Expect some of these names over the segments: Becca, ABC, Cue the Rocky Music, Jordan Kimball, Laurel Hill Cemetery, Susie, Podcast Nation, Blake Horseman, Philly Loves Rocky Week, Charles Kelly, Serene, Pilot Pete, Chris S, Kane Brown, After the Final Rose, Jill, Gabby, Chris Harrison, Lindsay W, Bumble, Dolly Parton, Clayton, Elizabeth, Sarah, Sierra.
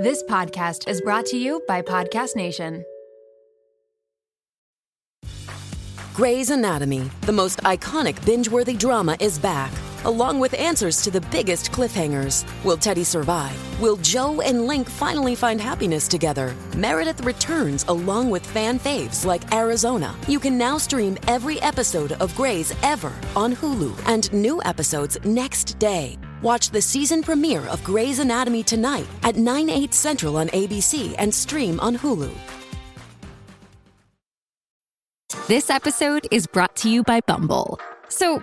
This podcast is brought to you by Podcast Nation. Grey's Anatomy, the most iconic binge-worthy drama, is back, along with answers to the biggest cliffhangers. Will Teddy survive? Will Joe and Link finally find happiness together? Meredith returns along with fan faves like Arizona. You can now stream every episode of Grey's ever on Hulu and new episodes next day. Watch the season premiere of Grey's Anatomy tonight at 9, 8 Central on ABC and stream on Hulu. This episode is brought to you by Bumble. So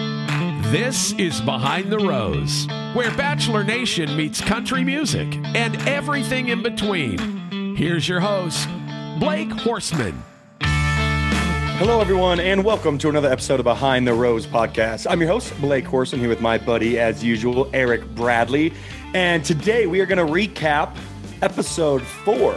This is Behind the Rose, where Bachelor Nation meets country music and everything in between. Here's your host, Blake Horseman. Hello, everyone, and welcome to another episode of Behind the Rose podcast. I'm your host, Blake Horseman, here with my buddy, as usual, Eric Bradley. And today we are going to recap episode four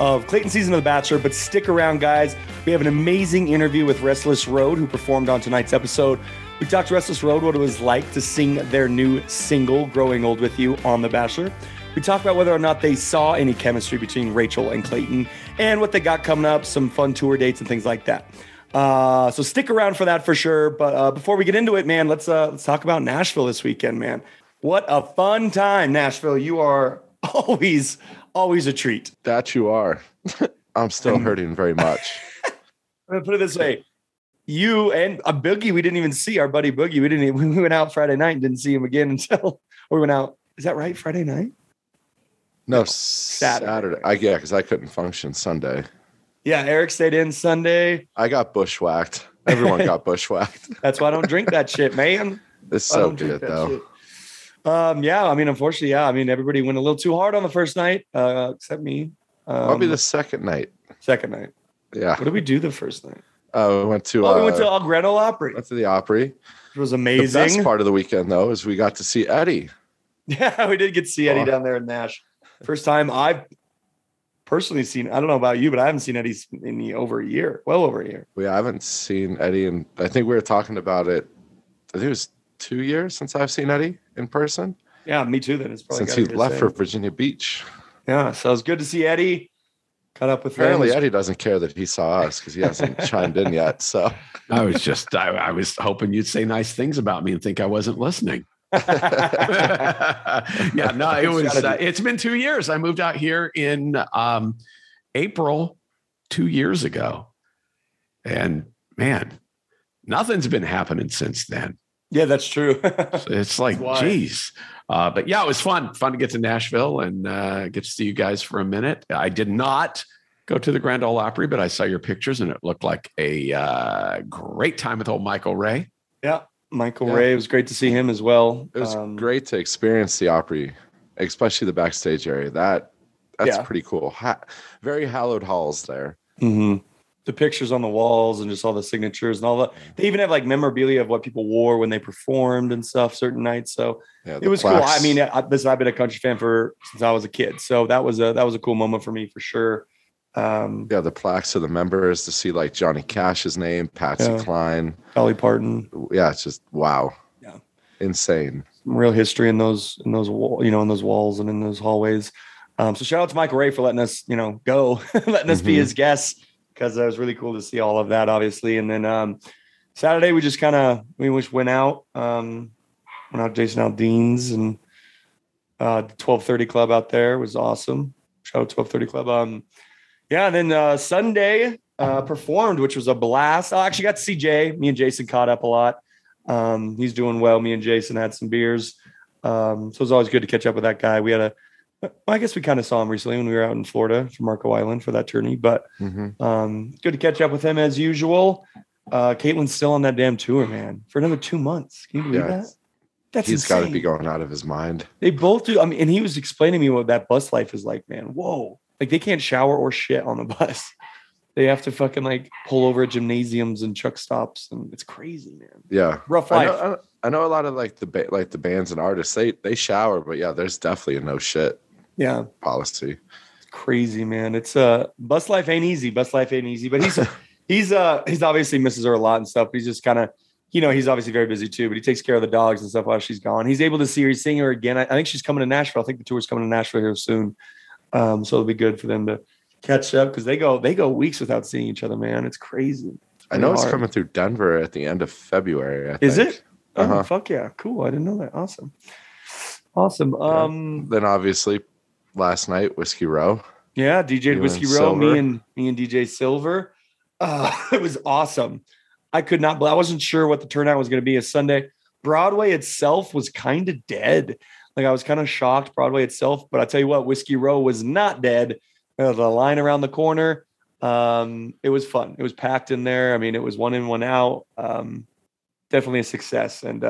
of Clayton's season of The Bachelor. But stick around, guys. We have an amazing interview with Restless Road, who performed on tonight's episode. We talked to Restless Road what it was like to sing their new single, Growing Old With You, on The Bachelor. We talked about whether or not they saw any chemistry between Rachel and Clayton and what they got coming up, some fun tour dates and things like that. So stick around for that for sure. But before we get into it, man, let's talk about Nashville this weekend, man. What a fun time, Nashville. You are always a treat. That you are. I'm still hurting very much. I'm going to put it this way. You and Boogie, we didn't even see our buddy Boogie. We went out Friday night and didn't see him again until we went out. Is that right? Friday night? No, Saturday. Yeah, because I couldn't function Sunday. Yeah, Eric stayed in Sunday. I got bushwhacked. Everyone got bushwhacked. That's why I don't drink that shit, man. It's so good, though. Yeah, I mean, unfortunately, everybody went a little too hard on the first night, except me. Probably the second night. Yeah. What did we do the first night? We went to Grand Ole Opry. Went to the Opry. It was amazing. The best part of the weekend, though, is we got to see Eddie. Yeah, we did get to see Eddie down there in Nash. First time I've personally seen, I don't know about you, but I haven't seen Eddie in well over a year. We haven't seen Eddie, and I think we were talking about it. I think it was 2 years since I've seen Eddie in person. Yeah, me too. Then it's probably since he left for Virginia Beach. Yeah, so it was good to see Eddie. Cut up with apparently friends. Eddie doesn't care that he saw us because he hasn't chimed in yet. So I was hoping you'd say nice things about me and think I wasn't listening. Yeah, no, it was. It's been 2 years. I moved out here in April 2 years ago, and man, nothing's been happening since then. Yeah, that's true. It's like, geez. But yeah, it was fun to get to Nashville and get to see you guys for a minute. I did not go to the Grand Ole Opry, but I saw your pictures and it looked like a great time with old Michael Ray. Yeah, Michael Ray. It was great to see him as well. It was great to experience the Opry, especially the backstage area. That's pretty cool. Very hallowed halls there. Mm-hmm. The pictures on the walls and just all the signatures and all that. They even have like memorabilia of what people wore when they performed and stuff certain nights. So yeah, it was cool. I mean, listen, I've been a country fan since I was a kid. So that was a cool moment for me for sure. The plaques of the members to see like Johnny Cash's name, Patsy Cline, Dolly Parton. Yeah. It's just, wow. Yeah. Insane. Some real history in those walls and in those hallways. So shout out to Michael Ray for letting us, go, letting us be his guests. Because it was really cool to see all of that, obviously. And then Saturday, we just went out. Went out to Jason Aldean's and the 1230 Club out there. It was awesome. Shout out to 1230 Club. And then Sunday performed, which was a blast. I actually got to see Jay. Me and Jason caught up a lot. He's doing well. Me and Jason had some beers. So it was always good to catch up with that guy. We had I guess we kind of saw him recently when we were out in Florida from Marco Island for that tourney, but good to catch up with him as usual. Caitlin's still on that damn tour, man, for another 2 months. Can you believe that? He's got to be going out of his mind. They both do. I mean, and he was explaining to me what that bus life is like, man. Whoa. Like they can't shower or shit on the bus. They have to fucking like pull over at gymnasiums and truck stops, and it's crazy, man. Yeah, rough life. I know a lot of like the bands and artists they shower, but yeah, there's definitely a no shit policy. It's crazy, man. It's bus life ain't easy. But he's he's obviously misses her a lot and stuff. He's just kind of, you know, he's obviously very busy too, but he takes care of the dogs and stuff while she's gone. He's able to see her. He's seeing her again. I think she's coming to Nashville. I think the tour's coming to Nashville here soon. So it'll be good for them to catch up, because they go weeks without seeing each other, man. It's crazy. I know it's coming through Denver at the end of February. Is it? Oh, fuck yeah. Cool. I didn't know that. Awesome. Yeah. Then obviously last night, Whiskey Row. Yeah, DJ'd Whiskey Row, me and DJ Silver. It was awesome. I wasn't sure what the turnout was going to be. A Sunday, Broadway itself was kind of dead. Like, I was kind of shocked, Broadway itself, but I tell you what, Whiskey Row was not dead. The line around the corner, it was fun. It was packed in there. I mean, it was one in, one out. Definitely a success, and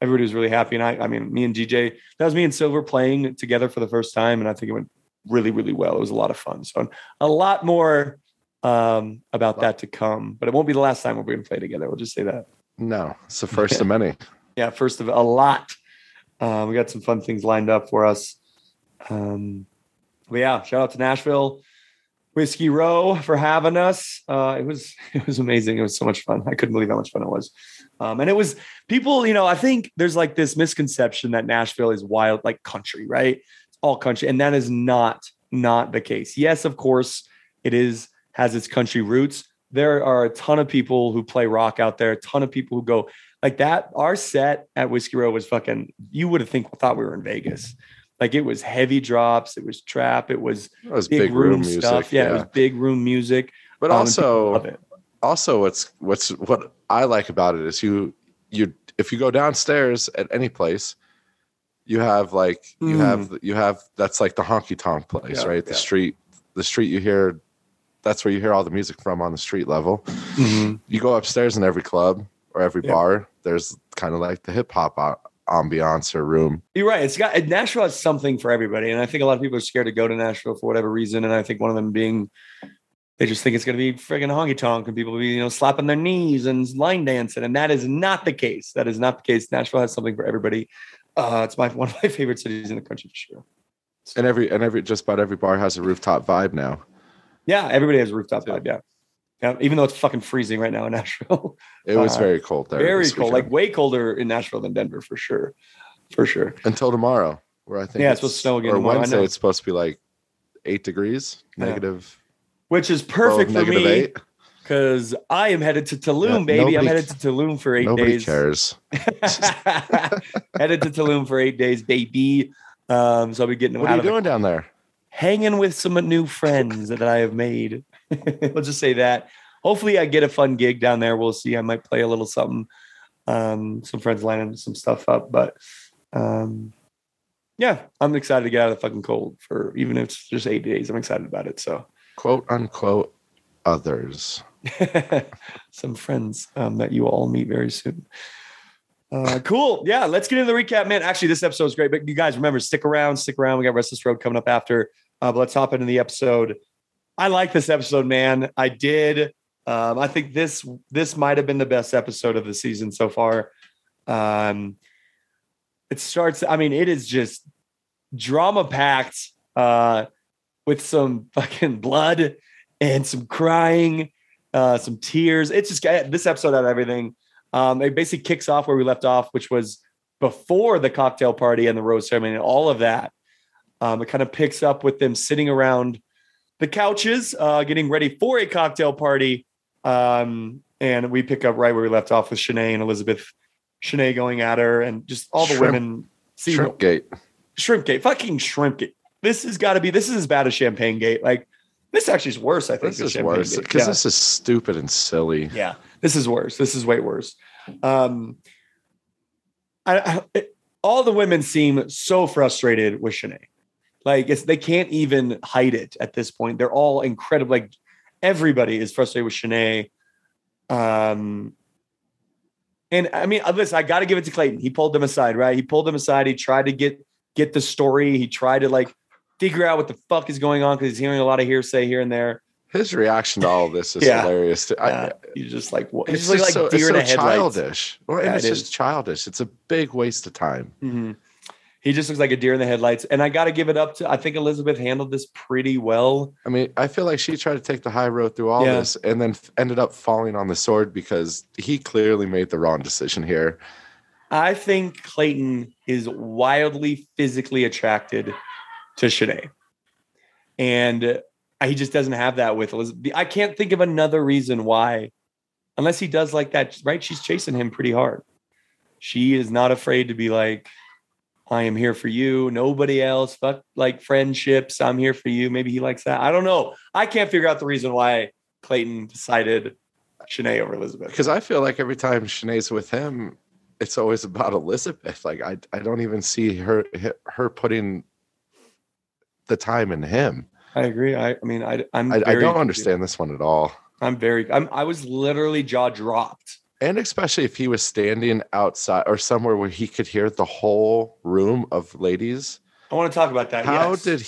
everybody was really happy. And I mean, me and DJ, that was me and Silver playing together for the first time, and I think it went really, really well. It was a lot of fun. So a lot more about that to come, but it won't be the last time we're going to play together. We'll just say that. No, it's the first of many. Yeah, first of a lot. We got some fun things lined up for us. But yeah, shout out to Nashville, Whiskey Row, for having us. It was amazing. It was so much fun. I couldn't believe how much fun it was. And it was people, you know, I think there's like this misconception that Nashville is wild, like country, right? It's all country. And that is not the case. Yes, of course it has its country roots. There are a ton of people who play rock out there. A ton of people who go like that. Our set at Whiskey Row was fucking, you would have thought we were in Vegas. Like, it was heavy drops. It was trap. It was big room stuff. Yeah, it was big room music. But also what I like about it is you if you go downstairs at any place, you have that's like the honky tonk place, right? Yeah. The street you hear, that's where you hear all the music from on the street level. Mm-hmm. You go upstairs in every club or every bar, there's kind of like the hip hop ambiance or room. You're right. Nashville has something for everybody. And I think a lot of people are scared to go to Nashville for whatever reason. And I think one of them being, they just think it's going to be friggin' honky tonk and people will be, you know, slapping their knees and line dancing. And that is not the case. That is not the case. Nashville has something for everybody. It's one of my favorite cities in the country for sure. So. And every just about every bar has a rooftop vibe now. Yeah, everybody has a rooftop vibe. Yeah. Yeah, even though it's fucking freezing right now in Nashville. It was very cold there. Very cold, like way colder in Nashville than Denver, for sure. For sure. Until tomorrow, where I think it's supposed to snow again. Or tomorrow, Wednesday, it's supposed to be like 8 degrees, negative. Which is perfect for me, because I am headed to Tulum, baby. I'm headed to Tulum for 8 days. Nobody cares. Headed to Tulum for 8 days, baby. So I'll be getting What are you doing down there? Hanging with some new friends that I have made. We'll just say that. Hopefully I get a fun gig down there. We'll see. I might play a little something. Some friends lining some stuff up. But yeah, I'm excited to get out of the fucking cold for, even if it's just 8 days. I'm excited about it. So, quote unquote, others. Some friends that you all meet very soon. Cool. Yeah, let's get into the recap, man. Actually, this episode is great. But you guys, remember, stick around. We got Restless Road coming up after. But let's hop into the episode. I like this episode, man. I did. I think this might have been the best episode of the season so far. It starts. I mean, it is just drama packed with some fucking blood and some crying, some tears. It's just, this episode had everything. It basically kicks off where we left off, which was before the cocktail party and the rose ceremony and all of that. It kind of picks up with them sitting around the couches, getting ready for a cocktail party. And we pick up right where we left off with Shanae and Elizabeth. Shanae going at her and just all the women. Shrimpgate. Fucking Shrimpgate. This is as bad as Champagne Gate. Like, this actually is worse, I think. This is worse because this is stupid and silly. Yeah, this is worse. This is way worse. All the women seem so frustrated with Shanae. Like, they can't even hide it at this point. They're all incredible. Like, everybody is frustrated with Shanae. And I mean, listen, I got to give it to Clayton. He pulled them aside, right? He pulled them aside. He tried to get the story. He tried to like figure out what the fuck is going on, because he's hearing a lot of hearsay here and there. His reaction to all of this is hilarious. Too. You're just like, what? It's just like deer in a headlight. Childish. Well, it's just childish. It's a big waste of time. Mm-hmm. He just looks like a deer in the headlights. And I got to give it up to, I think Elizabeth handled this pretty well. I mean, I feel like she tried to take the high road through all this and then ended up falling on the sword because he clearly made the wrong decision here. I think Clayton is wildly physically attracted to Shanae. And he just doesn't have that with Elizabeth. I can't think of another reason why, unless he does like that, right? She's chasing him pretty hard. She is not afraid to be like, I am here for you. Nobody else. Fuck like friendships. I'm here for you. Maybe he likes that. I don't know. I can't figure out the reason why Clayton decided Shanae over Elizabeth. Because I feel like every time Shanae's with him, it's always about Elizabeth. Like I don't even see her putting the time in him. I agree. I mean, I don't understand this one at all. I was literally jaw dropped. And especially if he was standing outside or somewhere where he could hear the whole room of ladies. I want to talk about that. How did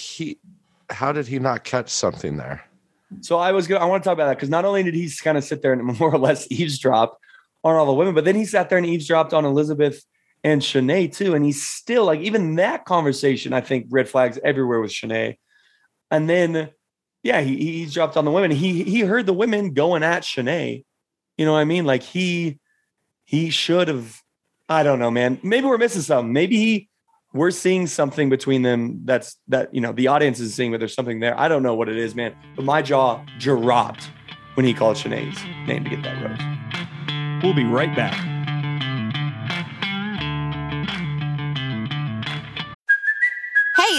he not catch something there? So I want to talk about that because not only did he kind of sit there and more or less eavesdrop on all the women, but then he sat there and eavesdropped on Elizabeth and Shanae too. And he's still like, even that conversation, I think red flags everywhere with Shanae. And then, he eavesdropped on the women. He heard the women going at Shanae. You know what I mean? Like he should have, I don't know, man, maybe we're missing something. Maybe we're seeing something between them. That the audience is seeing, but there's something there. I don't know what it is, man, but my jaw dropped when he called Shanae's name to get that rose. We'll be right back. Hey,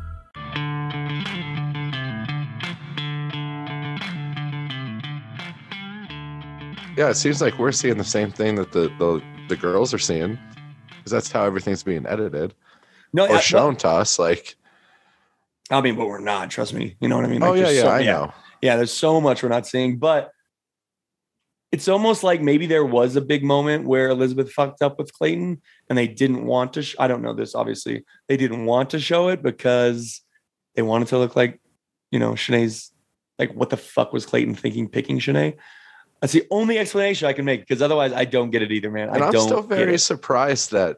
Yeah, it seems like we're seeing the same thing that the girls are seeing, because that's how everything's being edited shown to us. Like, I mean, but we're not. Trust me, you know what I mean. Like, I know. Yeah, there's so much we're not seeing, but it's almost like maybe there was a big moment where Elizabeth fucked up with Clayton, and they didn't want to. I don't know this. Obviously, they didn't want to show it because they wanted to look like, Shanae's. Like, what the fuck was Clayton thinking picking Shanae? That's the only explanation I can make, because otherwise I don't get it either, man. And I'm still very surprised that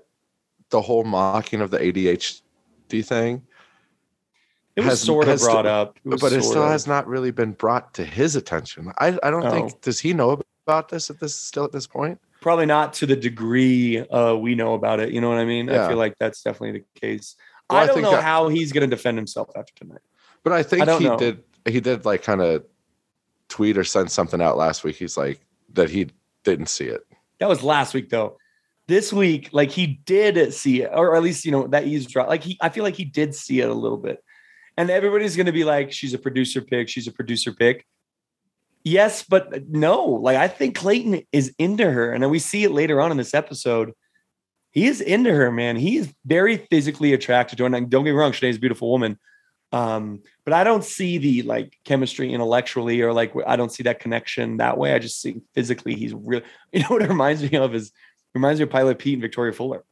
the whole mocking of the ADHD thing. It was sort of brought up. But it still has not really been brought to his attention. I don't think, does he know about this still at this point? Probably not to the degree we know about it. You know what I mean? Yeah. I feel like that's definitely the case. Well, I don't know how he's going to defend himself after tonight. But I think he did like kind of tweet or send something out last week. He's like that he didn't see it. That was last week though. This week, like he did see it, or at least that eavesdrop. Like I feel like he did see it a little bit. And everybody's going to be like, she's a producer pick. She's a producer pick. Yes, but no. Like I think Clayton is into her, and then we see it later on in this episode. He is into her, man. He is very physically attracted to her. And don't get me wrong, Shanae's a beautiful woman. But I don't see the like chemistry intellectually, or like, I don't see that connection that way. I just see physically he's real. You know what it reminds me of is Pilot Pete and Victoria Fuller.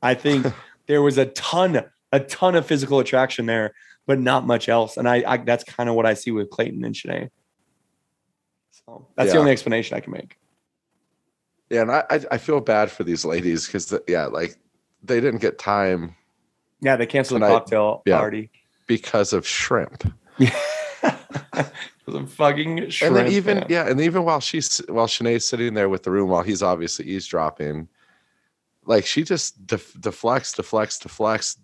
I think there was a ton of physical attraction there, but not much else. And I that's kind of what I see with Clayton and Shanae. So that's the only explanation I can make. Yeah. And I feel bad for these ladies because they didn't get time. Yeah. They canceled the cocktail party. Because of shrimp. Some fucking shrimp. And then even while Shanae's sitting there with the room, while he's obviously eavesdropping, like she just deflects,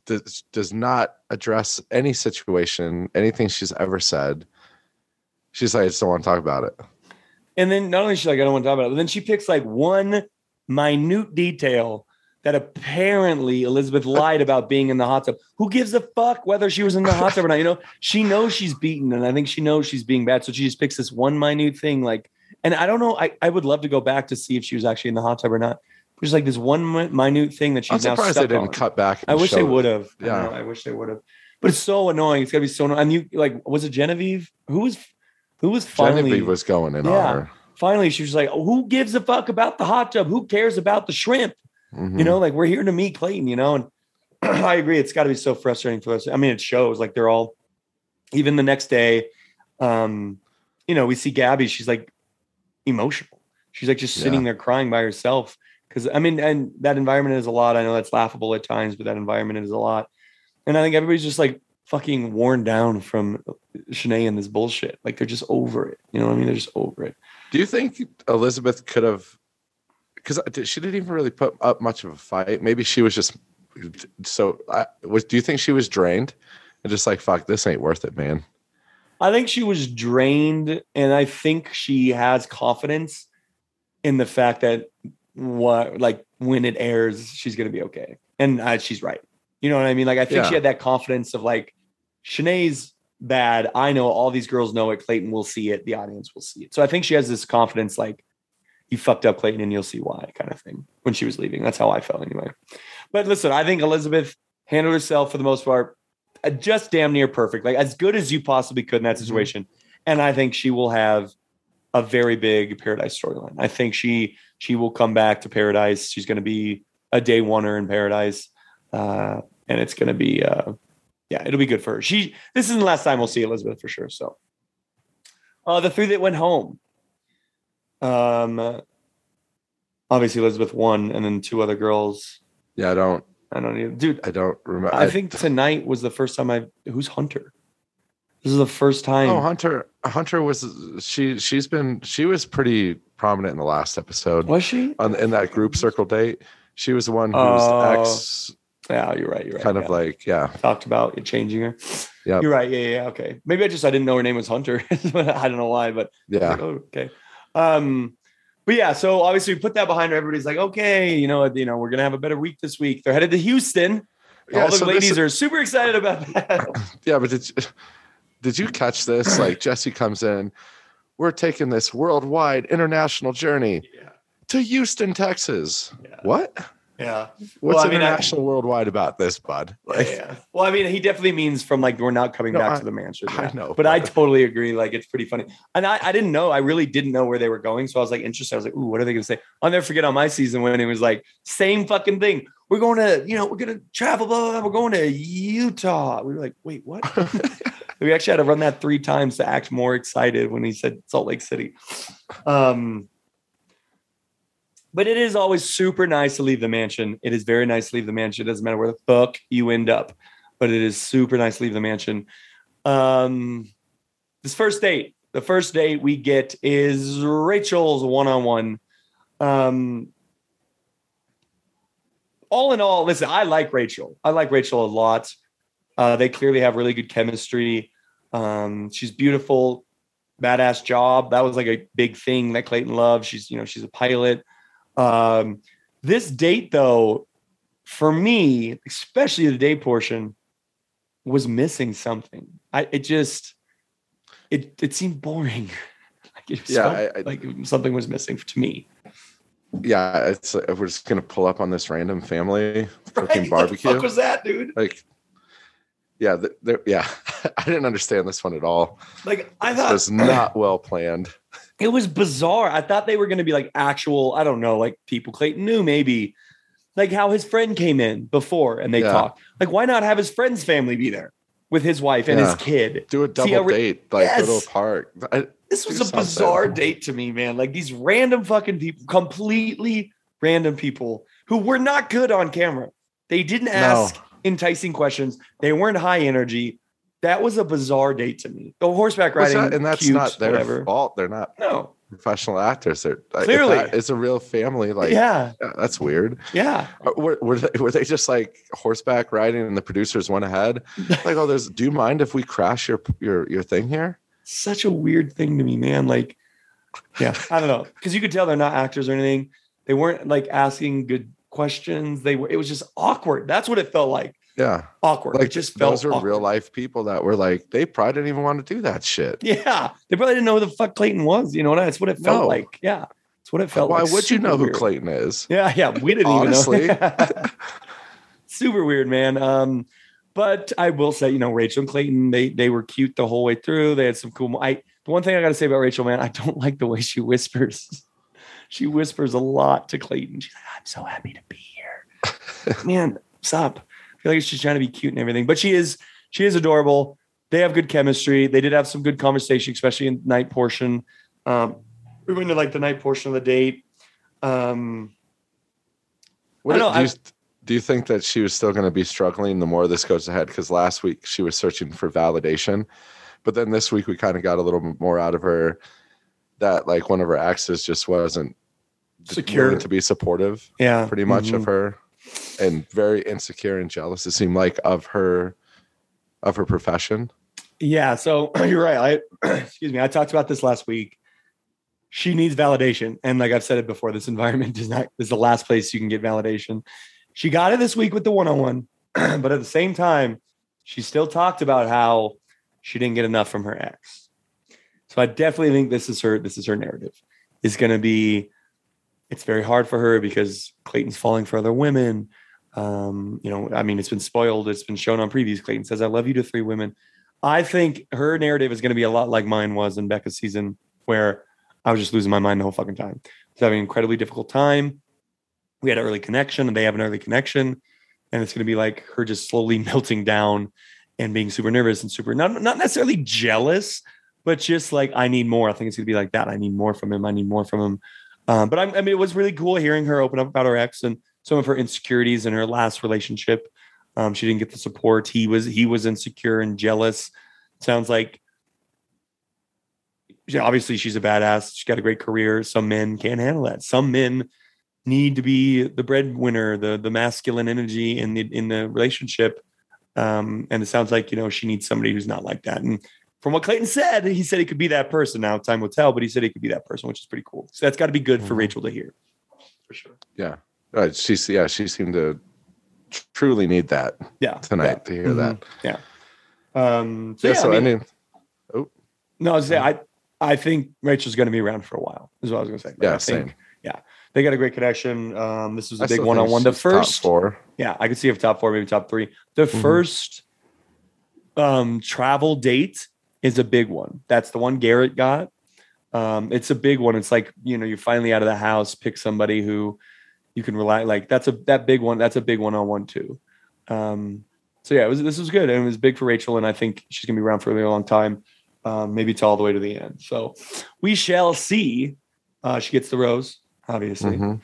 does not address any situation, anything she's ever said. She's like, I just don't want to talk about it. And then not only she's like, I don't want to talk about it, but then she picks like one minute detail that apparently Elizabeth lied about being in the hot tub. Who gives a fuck whether she was in the hot tub or not? She knows she's beaten, and I think she knows she's being bad. So she just picks this one minute thing, like And I don't know. I would love to go back to see if she was actually in the hot tub or not. There's like this one minute thing that she's now stuck on. I'm surprised they didn't cut back. I wish they would have. Yeah, I wish they would have. But it's so annoying. It's gotta be so annoying. And you like, was it Genevieve? Who was finally? Genevieve was going in on her. Finally, she was like, oh, "Who gives a fuck about the hot tub? Who cares about the shrimp?" Mm-hmm. You know, like we're here to meet Clayton. You know, and I agree. It's got to be so frustrating for us. I mean, it shows. Like they're all, even the next day, you know, we see Gabby. She's like emotional. She's like just sitting there crying by herself. Because I mean, and that environment is a lot. I know that's laughable at times, but that environment is a lot. And I think everybody's just like fucking worn down from Shanae and this bullshit. Like they're just over it. You know what I mean? They're just over it. Do you think Elizabeth could have, because she didn't even really put up much of a fight. Maybe she was just do you think she was drained and just like, fuck, this ain't worth it, man? I think she was drained. And I think she has confidence in the fact that when it airs, she's going to be okay. And she's right. You know what I mean? Like, I think she had that confidence of like, Shanae's bad. I know all these girls know it. Clayton will see it. The audience will see it. So I think she has this confidence, like, you fucked up, Clayton, and you'll see why kind of thing when she was leaving. That's how I felt anyway. But listen, I think Elizabeth handled herself for the most part, just damn near perfect. Like as good as you possibly could in that situation. And I think she will have a very big Paradise storyline. I think she will come back to Paradise. She's going to be a day oneer in Paradise. And it's going to be, it'll be good for her. This isn't the last time we'll see Elizabeth for sure. So the three that went home, obviously Elizabeth won and then two other girls. Yeah. I don't either. Dude. I don't remember. I think tonight was the first time who's Hunter? This is the first time. Oh, Hunter was she was pretty prominent in the last episode. Was she? In that group circle date. She was the one who was ex. Yeah, you're right. Kind of like, yeah. Talked about it changing her. Yeah. You're right. Yeah. Okay. Maybe I didn't know her name was Hunter. I don't know why, but yeah. Like, oh, okay. But yeah, so obviously we put that behind her. Everybody's like, okay, you know, we're gonna have a better week this week. They're headed to Houston. Yeah, all the ladies are super excited about that. Yeah, but did you catch this? Like Jesse comes in, we're taking this worldwide international journey to Houston, Texas. Yeah. What? Yeah. What's international worldwide about this, bud? Like, yeah. Well, I mean, he definitely means from like we're not coming back to the mansion. Yeah. I know. But I totally agree. Like it's pretty funny. And I didn't know. I really didn't know where they were going. So I was like interested. I was like, ooh, what are they gonna say? I'll never forget on my season when it was like, same fucking thing. We're going to, we're gonna travel, blah, blah, blah. We're going to Utah. We were like, wait, what? We actually had to run that 3 times to act more excited when he said Salt Lake City. But it is always super nice to leave the mansion. It is very nice to leave the mansion. It doesn't matter where the fuck you end up, but it is super nice to leave the mansion. This first date, the first date we get is Rachel's one-on-one. All in all, listen, I like Rachel. I like Rachel a lot. They clearly have really good chemistry. She's beautiful, badass job. That was like a big thing that Clayton loved. She's, she's a pilot. This date though, for me, especially the day portion, was missing something. It seemed boring. Something was missing to me. Yeah. It's like, we're just going to pull up on this random family cooking barbecue. What the fuck was that, dude? Like, yeah. I didn't understand this one at all. Like I thought it was not well planned. It was bizarre. I thought they were going to be like actual, I don't know, like people Clayton knew maybe, like how his friend came in before and they talked. Like, why not have his friend's family be there with his wife and his kid? Do a double date, like go to a park. This was a bizarre date to me, man. Like these random fucking people, completely random people who were not good on camera. They didn't ask enticing questions. They weren't high energy. That was a bizarre date to me. The horseback riding, and that's cute, not their fault. They're not professional actors. They're clearly it's a real family. Like, that's weird. Yeah, were they just like horseback riding, and the producers went ahead? Like, oh, do you mind if we crash your thing here? Such a weird thing to me, man. Like, yeah, I don't know, because you could tell they're not actors or anything. They weren't like asking good questions. It was just awkward. That's what it felt like. Yeah. Awkward. Like, it just felt those are awkward. Real life people that were like, they probably didn't even want to do that shit. Yeah. They probably didn't know who the fuck Clayton was. You know what? That's what it felt like. Yeah. That's what it felt like. Why would you know who Clayton is? Yeah. Yeah. We didn't even know. Super weird, man. But I will say, you know, Rachel and Clayton, they were cute the whole way through. They had some cool. The one thing I got to say about Rachel, man, I don't like the way she whispers. She whispers a lot to Clayton. She's like, I'm so happy to be here. Man, what's up? I feel like she's trying to be cute and everything, but she is adorable. They have good chemistry. They did have some good conversation, especially in the night portion. We went to like the night portion of the date. Do you think that she was still going to be struggling the more this goes ahead? Because last week she was searching for validation, but then this week we kind of got a little bit more out of her that like one of her exes just wasn't secure to be supportive pretty much of her, and very insecure and jealous, it seemed like, of her profession. Yeah. So you're right. I talked about this last week. She needs validation. And like I've said it before, this environment is the last place you can get validation. She got it this week with the one-on-one, but at the same time, she still talked about how she didn't get enough from her ex. So I definitely think this is her narrative. It's going to be, it's very hard for her because Clayton's falling for other women. It's been spoiled. It's been shown on previews. Clayton says, I love you to 3 women. I think her narrative is going to be a lot like mine was in Becca's season, where I was just losing my mind the whole fucking time. I was having an incredibly difficult time. We had an early connection and they have an early connection, and it's going to be like her just slowly melting down and being super nervous and super, not necessarily jealous, but just like, I need more. I think it's going to be like that. I need more from him. But it was really cool hearing her open up about her ex and some of her insecurities in her last relationship. She didn't get the support. He was insecure and jealous. Sounds like, obviously she's a badass. She's got a great career. Some men can't handle that. Some men need to be the breadwinner, the masculine energy in the relationship. And it sounds like, you know, she needs somebody who's not like that. And from what Clayton said, he said he could be that person. Now time will tell, but he said he could be that person, which is pretty cool. So that's got to be good for Rachel to hear. For sure. Yeah. She seemed to truly need that tonight to hear that. Yeah. I think Rachel's going to be around for a while is what I was going to say. But yeah. Same. Yeah. They got a great connection. This was a big one-on-one. The first top 4. Yeah, I could see if top 4, maybe top 3. The first travel date is a big one. That's the one Garrett got. It's a big one. It's like, you know, you're finally out of the house, pick somebody who you can rely. Like that's a big one. That's a big one-on-one too. This was good. And it was big for Rachel. And I think she's going to be around for a really long time. Maybe to all the way to the end. So we shall see. She gets the rose, obviously.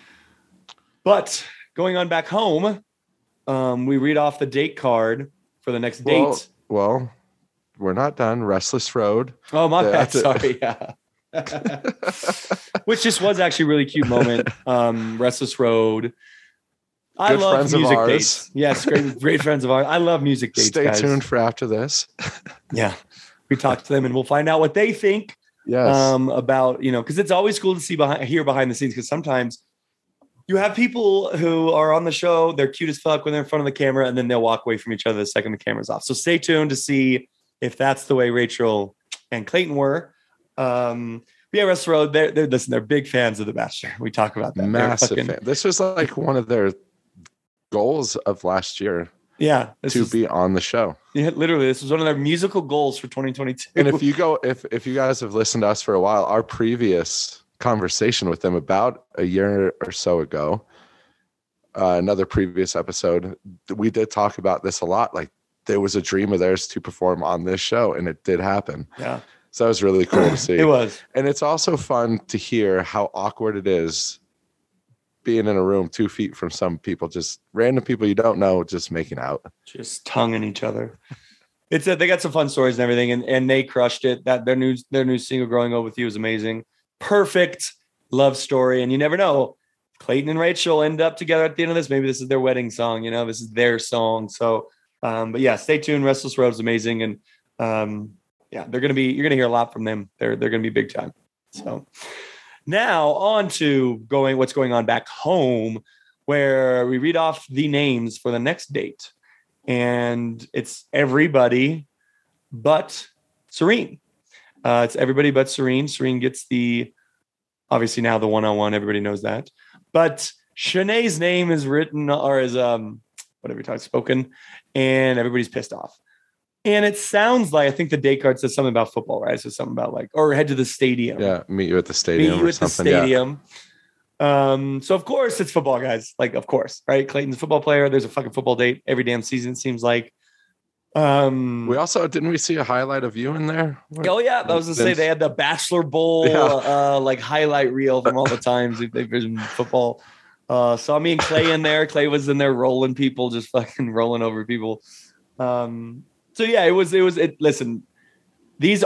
But going on back home, we read off the date card for the next date. Well, we're not done. Restless Road. Oh, my bad. Sorry. Yeah. Which just was actually a really cute moment. Restless Road. I good love music dates. Yes, great friends of ours. I love music dates. Stay tuned for after this. Yeah. We talk to them and we'll find out what they think. Yes. About, you know, because it's always cool to hear behind the scenes, because sometimes you have people who are on the show, they're cute as fuck when they're in front of the camera, and then they'll walk away from each other the second the camera's off. So stay tuned to see if that's the way Rachel and Clayton were. Restless Road, they're big fans of The Bachelor. We talk about that. Massive fan. This was like one of their goals of last year. Yeah. To be on the show. Yeah, literally. This was one of their musical goals for 2022. And if you go, if you guys have listened to us for a while, our previous conversation with them about a year or so ago, another previous episode, we did talk about this a lot. Like, there was a dream of theirs to perform on this show, and it did happen. Yeah. So that was really cool to see. It was. And it's also fun to hear how awkward it is being in a room 2 feet from some people, just random people you don't know, just making out, just tonguing each other. They got some fun stories and everything, and they crushed it. That their new single, Growing Old With You, is amazing. Perfect love story. And you never know, Clayton and Rachel end up together at the end of this. Maybe this is their wedding song, you know, this is their song. So, stay tuned. Restless Road is amazing. And, you're going to hear a lot from them. They're going to be big time. So, now on to what's going on back home, where we read off the names for the next date. and it's everybody but Serene. It's everybody but Serene. Serene gets the, obviously now the one-on-one, everybody knows that. But Shanae's name is written or is whatever you're spoken, and everybody's pissed off. And it sounds like, I think the day card says something about football, right? So something about like, or head to the stadium. Yeah, meet you at the stadium or something. Meet you at the stadium. Yeah. So of course it's football, guys. Like, of course, right? Clayton's a football player. There's a fucking football date every damn season, it seems like. We also didn't see a highlight of you in there? Oh yeah, I was gonna say they had the Bachelor Bowl like highlight reel from all the times they've been football. Saw me and Clay in there. Clay was in there rolling people, just fucking rolling over people. So yeah, it was. Listen, this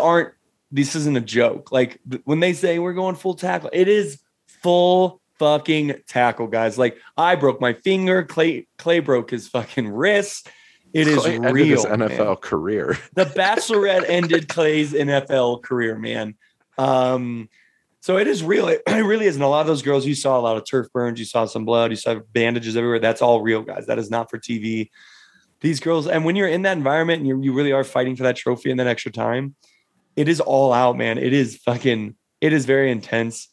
isn't a joke. Like when they say we're going full tackle, it is full fucking tackle, guys. Like I broke my finger. Clay broke his fucking wrist. It is Clay real. His NFL career. The Bachelorette ended Clay's NFL career, man. So it is real. It really is. And a lot of those girls, you saw a lot of turf burns. You saw some blood. You saw bandages everywhere. That's all real, guys. That is not for TV. These girls, and when you're in that environment and you really are fighting for that trophy in that extra time, it is all out, man. It is very intense.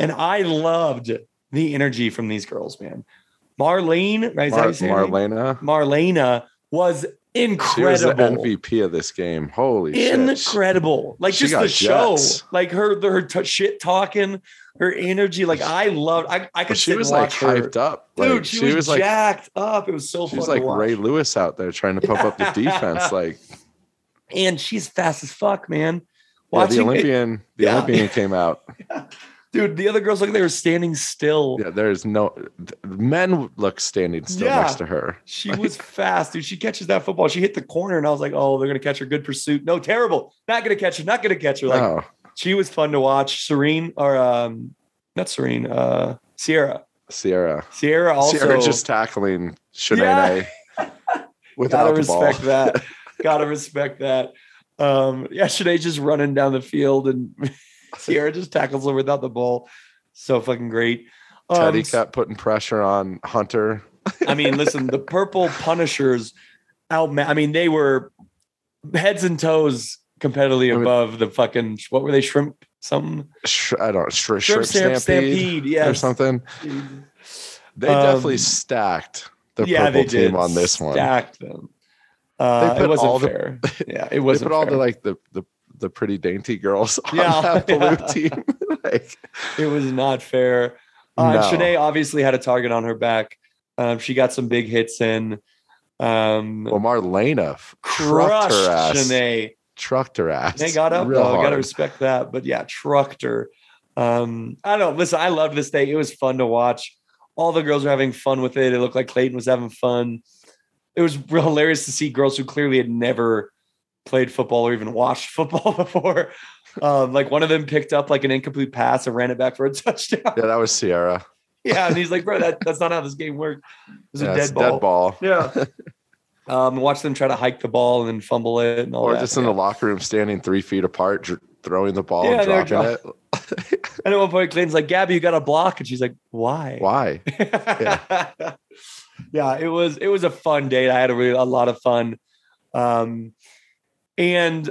And I loved the energy from these girls, man. Marlena, right? Marlena. Was incredible. She was the MVP of this game. Holy shit. Incredible. Like she just the jets. Show. Like her shit talking, her energy. Like I loved. I could sit and watch her. She was like hyped up. Dude, like, she was like jacked up. It was so fun. She was like Ray Lewis out there trying to pump up the defense. Like, and she's fast as fuck, man. Watching the Olympian. The Olympian came out. Yeah. Dude, the other girls, like they were standing still. Yeah, there's no... Men look standing still next to her. She was fast, dude. She catches that football. She hit the corner, and I was like, oh, they're going to catch her. Good pursuit. No, terrible. Not going to catch her. Like, no. She was fun to watch. Sierra. Sierra also... Sierra just tackling Shanae. Yeah. Without the ball. Gotta respect that. Shanae just running down the field and... Sierra just tackles her without the ball. So fucking great. Teddy kept putting pressure on Hunter. I mean, listen, the purple Punishers they were heads and toes competitively above the fucking, what were they? Shrimp something? Shrimp stampede yes. Or something. They definitely stacked the purple team on this one. Stacked them. It wasn't fair. It wasn't fair. They put all the like the pretty dainty girls on that blue team. Like, it was not fair. No. Shanae obviously had a target on her back. She got some big hits in. Marlena crushed her ass. Shanae. Trucked her ass. They got up, though. Got to respect that. But yeah, trucked her. I don't know. Listen, I loved this day. It was fun to watch. All the girls were having fun with it. It looked like Clayton was having fun. It was real hilarious to see girls who clearly had never played football or even watched football before. Like one of them picked up like an incomplete pass and ran it back for a touchdown. Yeah, that was Sierra. Yeah, and he's like, bro, that's not how this game works. It was a dead ball. Yeah. Watch them try to hike the ball and then fumble it and all that. Or just in the locker room standing 3 feet apart, throwing the ball and dropping it. And at one point, Clayton's like, Gabby, you got a block. And she's like, why? Yeah. Yeah, it was a fun date. I had a lot of fun. And,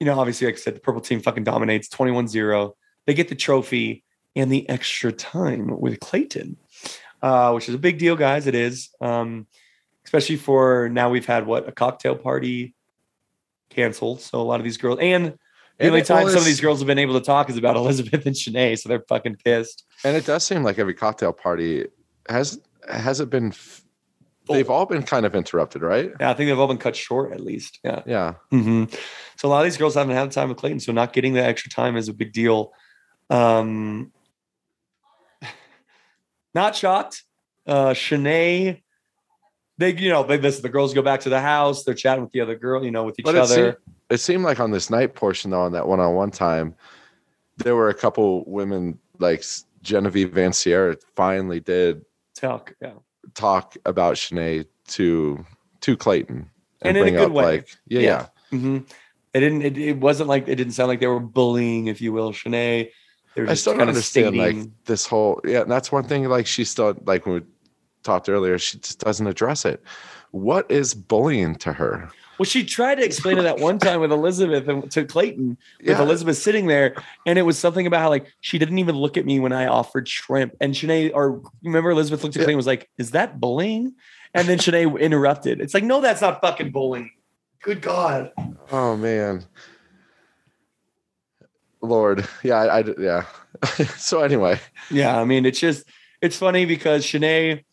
you know, obviously, like I said, the purple team fucking dominates 21-0. They get the trophy and the extra time with Clayton, which is a big deal, guys. It is, especially for now we've had, a cocktail party canceled. So a lot of these girls and the only time some of these girls have been able to talk is about Elizabeth and Shanae. So they're fucking pissed. And it does seem like every cocktail party has it been... They've all been kind of interrupted, right? Yeah, I think they've all been cut short at least. Yeah. Yeah. Mm-hmm. So a lot of these girls haven't had time with Clayton, so not getting the extra time is a big deal. Not shocked. Shanae, the girls go back to the house. They're chatting with the other girl, with each other. It seemed like on this night portion, though, on that one-on-one time, there were a couple women like Genevieve and Sierra finally did talk. Yeah. Talk about Shanae to Clayton and in bring a good up way. Mm-hmm. It didn't sound like they were bullying, if you will, Shanae. They were just I still don't understand stating. Like this whole and that's one thing, like she still, like when we talked earlier, she just doesn't address it. What is bullying to her? Well, she tried to explain it that one time with Elizabeth and to Clayton with Elizabeth sitting there. And it was something about how, like, she didn't even look at me when I offered shrimp. And Shanae, or remember, Elizabeth looked at Clayton and was like, is that bullying? And then Shanae interrupted. It's like, no, that's not fucking bullying. Good God. Oh, man. Lord. Yeah. So anyway. Yeah. I mean, it's just, it's funny because Shanae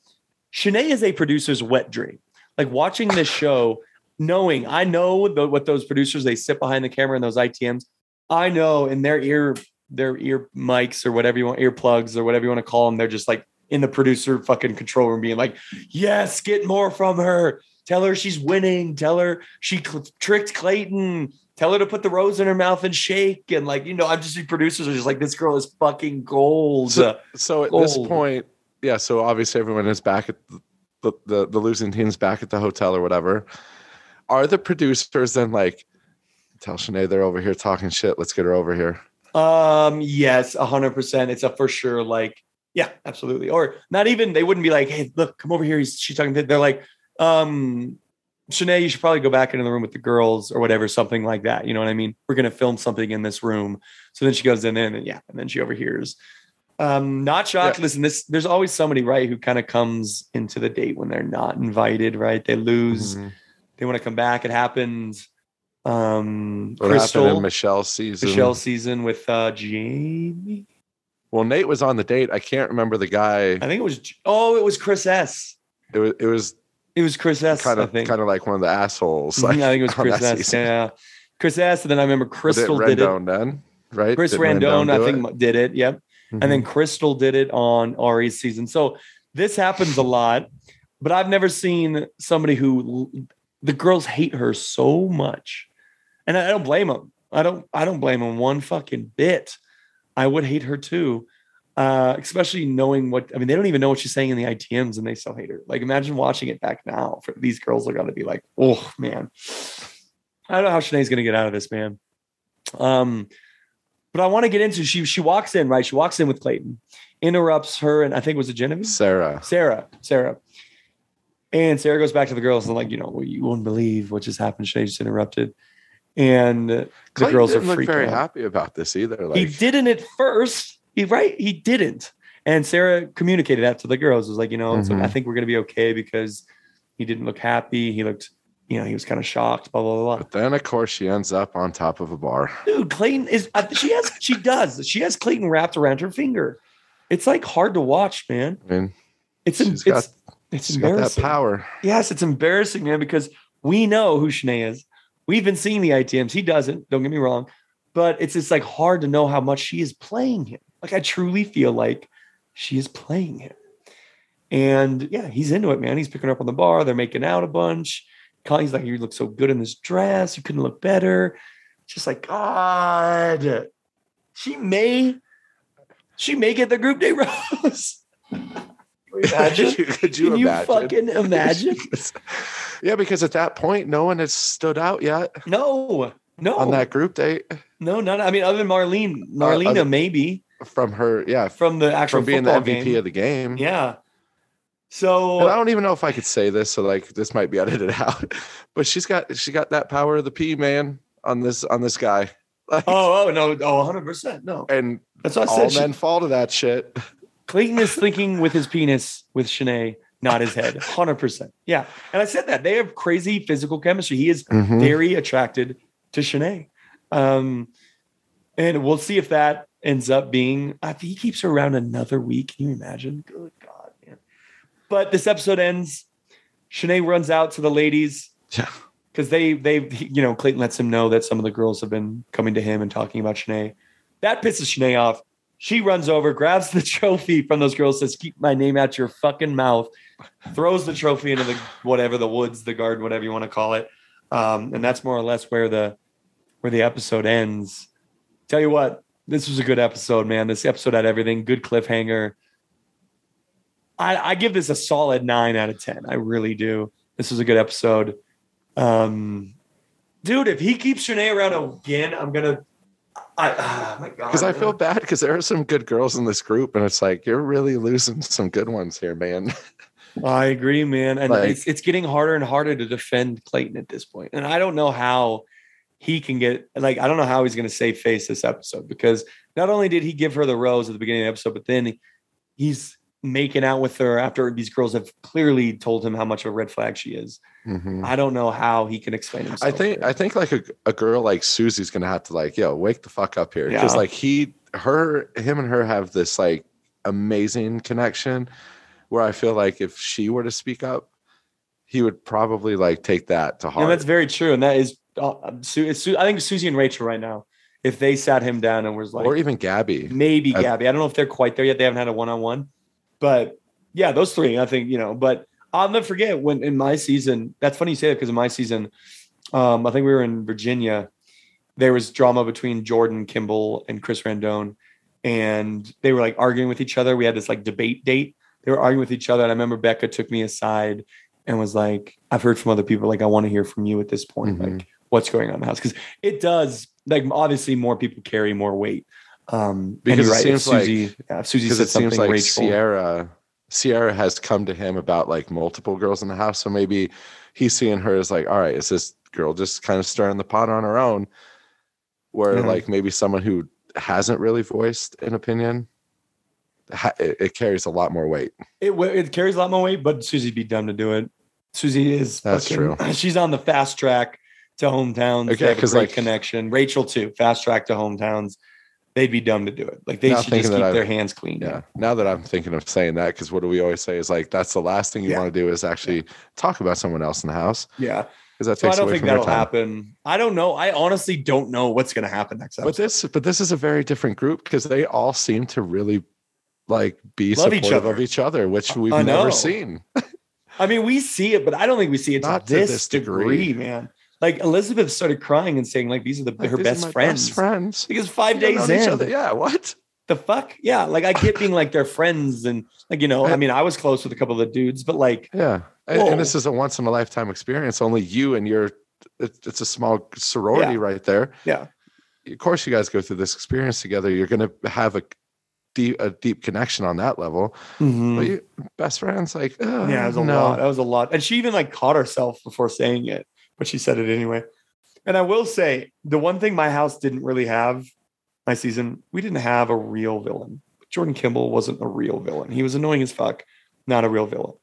is a producer's wet dream. Like watching this show, knowing I know what those producers, they sit behind the camera and those ITMs. I know in their ear mics or whatever you want, earplugs or whatever you want to call them. They're just like in the producer fucking control room being like, yes, get more from her. Tell her she's winning. Tell her she tricked Clayton. Tell her to put the rose in her mouth and shake. And like, you know, I'm just, the producers are just like, this girl is fucking gold. So at this point, yeah. So obviously everyone is back at the losing team's back at the hotel or whatever. Are the producers then like, tell Shanae they're over here talking shit. Let's get her over here. Yes, 100%. It's a for sure. Like, yeah, absolutely. Or not even, they wouldn't be like, hey, look, come over here. She's talking. They're like, Shanae, you should probably go back into the room with the girls or whatever, something like that. You know what I mean? We're going to film something in this room. So then she goes in and then she overhears. Not shocked. Yeah. Listen, there's always somebody, right, who kind of comes into the date when they're not invited, right? They lose. Mm-hmm. They want to come back. It happens. Crystal happened in Michelle's season with Jamie. Well, Nate was on the date. I can't remember the guy. I think it was. Oh, it was Chris S. It was Chris S. Kind of like one of the assholes. Like, I think it was Chris S. Season. Yeah, Chris S. And then I remember Crystal did it. Rendon then, right? Chris Rendon, I think, did it. Yep. Mm-hmm. And then Crystal did it on Ari's season. So this happens a lot. But I've never seen somebody who the girls hate her so much, and I don't blame them. I don't blame them one fucking bit. I would hate her too, especially knowing what I mean. They don't even know what she's saying in the ITMs, and they still hate her. Like, imagine watching it back now. For these girls, are gonna be like, oh man, I don't know how Shanae's gonna get out of this, man. But I want to get into she walks in, right? She walks in with Clayton, interrupts her, and I think it was a Genevieve, Sarah. And Sarah goes back to the girls and like, you know, well, you won't believe what just happened. Shanae just interrupted. And the Clayton girls didn't are freaking very out. Happy about this either. Like, he didn't at first. He didn't. And Sarah communicated that to the girls. It was like, you know, mm-hmm. So I think we're going to be okay because he didn't look happy. He looked, you know, he was kind of shocked, blah, blah, blah. But then, of course, she ends up on top of a bar. Dude, Clayton is, she has Clayton wrapped around her finger. It's like hard to watch, man. I mean, it's embarrassing. Got that power. Yes, it's embarrassing, man, because we know who Shanae is. We've been seeing the ITMs. He doesn't, don't get me wrong. But it's just like hard to know how much she is playing him. Like, I truly feel like she is playing him. And yeah, he's into it, man. He's picking her up on the bar. They're making out a bunch. He's like, you look so good in this dress. You couldn't look better. Just like, God, she may get the group date rose. Imagine? Could you imagine? Fucking imagine? Yeah, because at that point, no one has stood out yet. No. On that group date. No, not. I mean, other than Marlena, maybe. From her, yeah. From the actual being the MVP game. Of the game. Yeah. So. And I don't even know if I could say this, so like this might be edited out. But she got that power of the P, man, on this guy. Like, no, 100%. No. And that's what I said. All men fall to that shit. Clayton is thinking with his penis with Shanae, not his head. 100%. Yeah. And I said that. They have crazy physical chemistry. He is mm-hmm. very attracted to Shanae. And we'll see if that ends up being... If he keeps her around another week. Can you imagine? Good God, man. But this episode ends. Shanae runs out to the ladies. Yeah. Because they Clayton lets him know that some of the girls have been coming to him and talking about Shanae. That pisses Shanae off. She runs over, grabs the trophy from those girls, says, keep my name out your fucking mouth, throws the trophy into the woods, the garden, whatever you want to call it. And that's more or less where the episode ends. Tell you what, this was a good episode, man. This episode had everything. Good cliffhanger. I give this a solid 9 out of 10. I really do. This was a good episode. Dude, if he keeps Shanae around again, I'm going to... my God. Because I feel bad because there are some good girls in this group, and it's like you're really losing some good ones here, man. I agree, man. And like, it's getting harder and harder to defend Clayton at this point. And I don't know how he can get, like, I don't know how he's going to save face this episode, because not only did he give her the rose at the beginning of the episode, but then he's making out with her after these girls have clearly told him how much of a red flag she is. Mm-hmm. I don't know how he can explain himself. I think like a girl like Susie's going to have to, like, yo, wake the fuck up here. Because like him and her have this like amazing connection where I feel like if she were to speak up, he would probably like take that to heart. And that's very true. And that is, I think Susie and Rachel right now, if they sat him down and was like, or even Gabby, maybe Gabby. I don't know if they're quite there yet. They haven't had a one-on-one, but yeah, those three, I think, you know. But I'll never forget when in my season, that's funny you say that, because in my season, I think we were in Virginia. There was drama between Jordan Kimball and Chris Rendon, and they were like arguing with each other. We had this like debate date. They were arguing with each other. And I remember Becca took me aside and was like, I've heard from other people. Like, I want to hear from you at this point. Mm-hmm. Like, what's going on in the house? Because it does, like, obviously more people carry more weight. Because right, it seems like Sierra has come to him about like multiple girls in the house. So maybe he's seeing her as like, all right, is this girl just kind of stirring the pot on her own? Where mm-hmm. like maybe someone who hasn't really voiced an opinion, it carries a lot more weight. It carries a lot more weight, but Susie'd be dumb to do it. Susie is. That's fucking true. She's on the fast track to hometowns. Okay, because like connection, Rachel too, fast track to hometowns. They'd be dumb to do it. Like, they should just keep their hands clean. Yeah. Now that I'm thinking of saying that, because what do we always say is like, that's the last thing you want to do is actually talk about someone else in the house. Yeah. Because that takes away from their time. I don't think that'll happen. I don't know. I honestly don't know what's going to happen next episode. But this is a very different group, because they all seem to really like be supportive of each other, which we've never seen. I mean, we see it, but I don't think we see it to this degree, man. Like, Elizabeth started crying and saying, like, these are her best friends. Best friends. Because 5 days in. Each other. Yeah, what? The fuck? Yeah, like, I get being, like, they're friends. And, like, you know, I mean, I was close with a couple of the dudes, but, like. Yeah, and this is a once-in-a-lifetime experience. Only you and it's a small sorority right there. Yeah. Of course you guys go through this experience together. You're going to have a deep connection on that level. Mm-hmm. But best friends, like, yeah, it was a lot. That was a lot. And she even, like, caught herself before saying it. But she said it anyway. And I will say, the one thing my house didn't really have, my season, we didn't have a real villain. Jordan Kimball wasn't a real villain. He was annoying as fuck, not a real villain.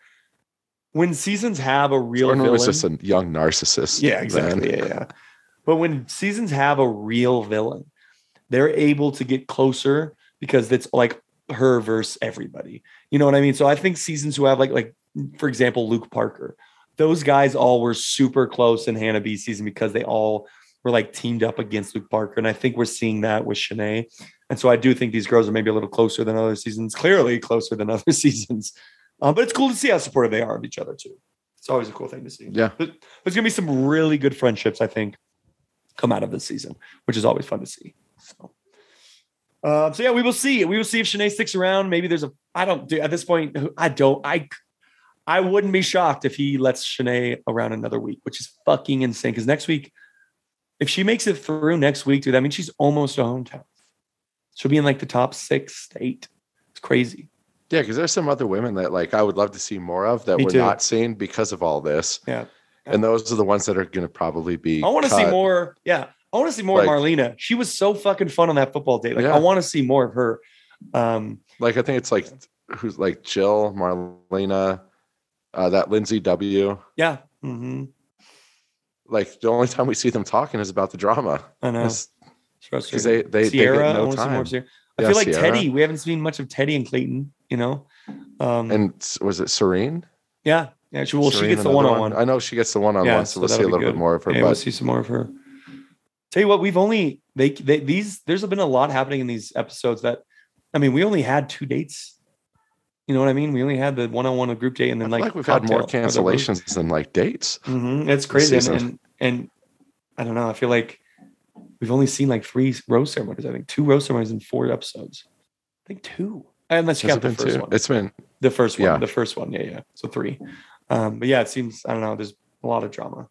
When seasons have a real villain. Jordan was just a young narcissist. Yeah, exactly. Yeah. But when seasons have a real villain, they're able to get closer, because it's like her versus everybody. You know what I mean? So I think seasons who have like for example, Luke Parker. Those guys all were super close in Hannah B's season, because they all were like teamed up against Luke Parker. And I think we're seeing that with Shanae. And so I do think these girls are maybe a little closer than other seasons, clearly closer than other seasons. But it's cool to see how supportive they are of each other too. It's always a cool thing to see. Yeah. But there's going to be some really good friendships, I think, come out of this season, which is always fun to see. So yeah, we will see. We will see if Shanae sticks around. Maybe there's at this point, I wouldn't be shocked if he lets Shanae around another week, which is fucking insane. Because next week, if she makes it through next week, dude, I mean, she's almost a hometown. She'll be in like the top 6 to 8. It's crazy. Yeah, because there's some other women that like I would love to see more of that we're not seeing because of all this. Yeah. And those are the ones that are going to probably be. I want to see more. Yeah. I want to see more of Marlena. She was so fucking fun on that football date. Like, I want to see more of her. I think it's like who's like Jill, Marlena. That Lindsay W. Yeah. Mm-hmm. Like the only time we see them talking is about the drama. I know. Because they Sierra, they get no time. I feel like Sierra. Teddy. We haven't seen much of Teddy and Clayton. You know. And was it Serene? Yeah. Yeah. She gets the one-on-one. I know she gets the one-on-one. Yeah, so we'll see a little bit more of her. Yeah, we'll see some more of her. Tell you what, there's been a lot happening in these episodes that, I mean, we only had 2 dates. You know what I mean? We only had the one-on-one, a group date, and then I feel like we've had more cancellations than like dates. Mm-hmm. It's crazy. And I don't know. I feel like we've only seen like 3 rose ceremonies. I think 2 rose ceremonies in 4 episodes. I think 2. Unless you count the first one. It's been the first one. Yeah. The first one. Yeah. So 3. But yeah, it seems, I don't know. There's a lot of drama,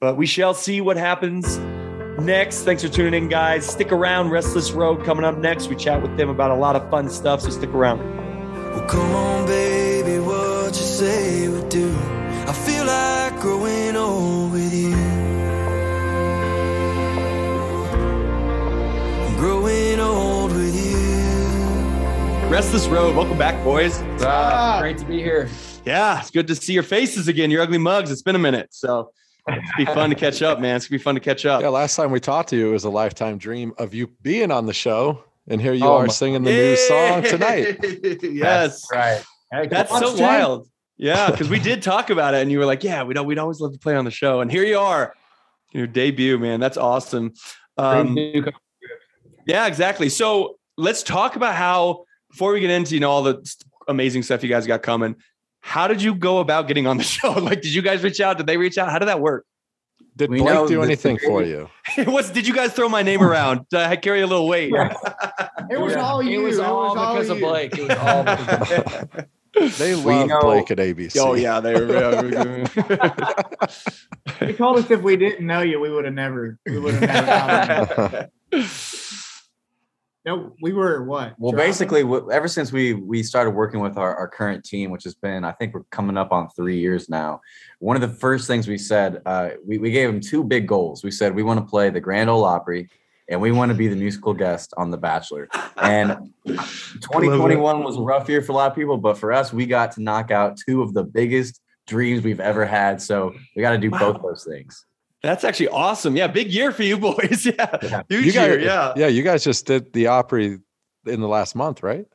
but we shall see what happens next. Thanks for tuning in, guys. Stick around. Restless Road coming up next. We chat with them about a lot of fun stuff. So stick around. Well, come on, baby, what you say? growing old with you. I'm growing old with you. Restless Road, welcome back, boys. Great to be here. Yeah, it's good to see your faces again, your ugly mugs. It's been a minute, so it's going to be fun to catch up, man. It's going to be fun to catch up. Yeah, last time we talked to you, it was a lifetime dream of you being on the show. And here you are singing the new song tonight. Yes. That's right. That's so wild. Yeah, because we did talk about it and you were like, yeah, we'd always love to play on the show. And here you are, your debut, man. That's awesome. Yeah, exactly. So let's talk about how, before we get into, you know, all the amazing stuff you guys got coming, how did you go about getting on the show? Like, did you guys reach out? Did they reach out? How did that work? Did Blake do anything for you? Did you guys throw my name around? I carry a little weight. It was all you. It was all because of Blake. It was all because of Blake. They love Blake at ABC. Oh, yeah. They told us if we didn't know you, we would have never No, we were what? Well, driving? Basically, ever since we started working with our current team, which has been, I think we're coming up on 3 years now. One of the first things we said, we gave them two big goals. We said, we want to play the Grand Ole Opry and we want to be the musical guest on The Bachelor. And 2021 was a rough year for a lot of people, but for us, we got to knock out two of the biggest dreams we've ever had. So we got to do both those things. That's actually awesome. Yeah, big year for you boys. Yeah. Huge year. You guys just did the Opry in the last month, right?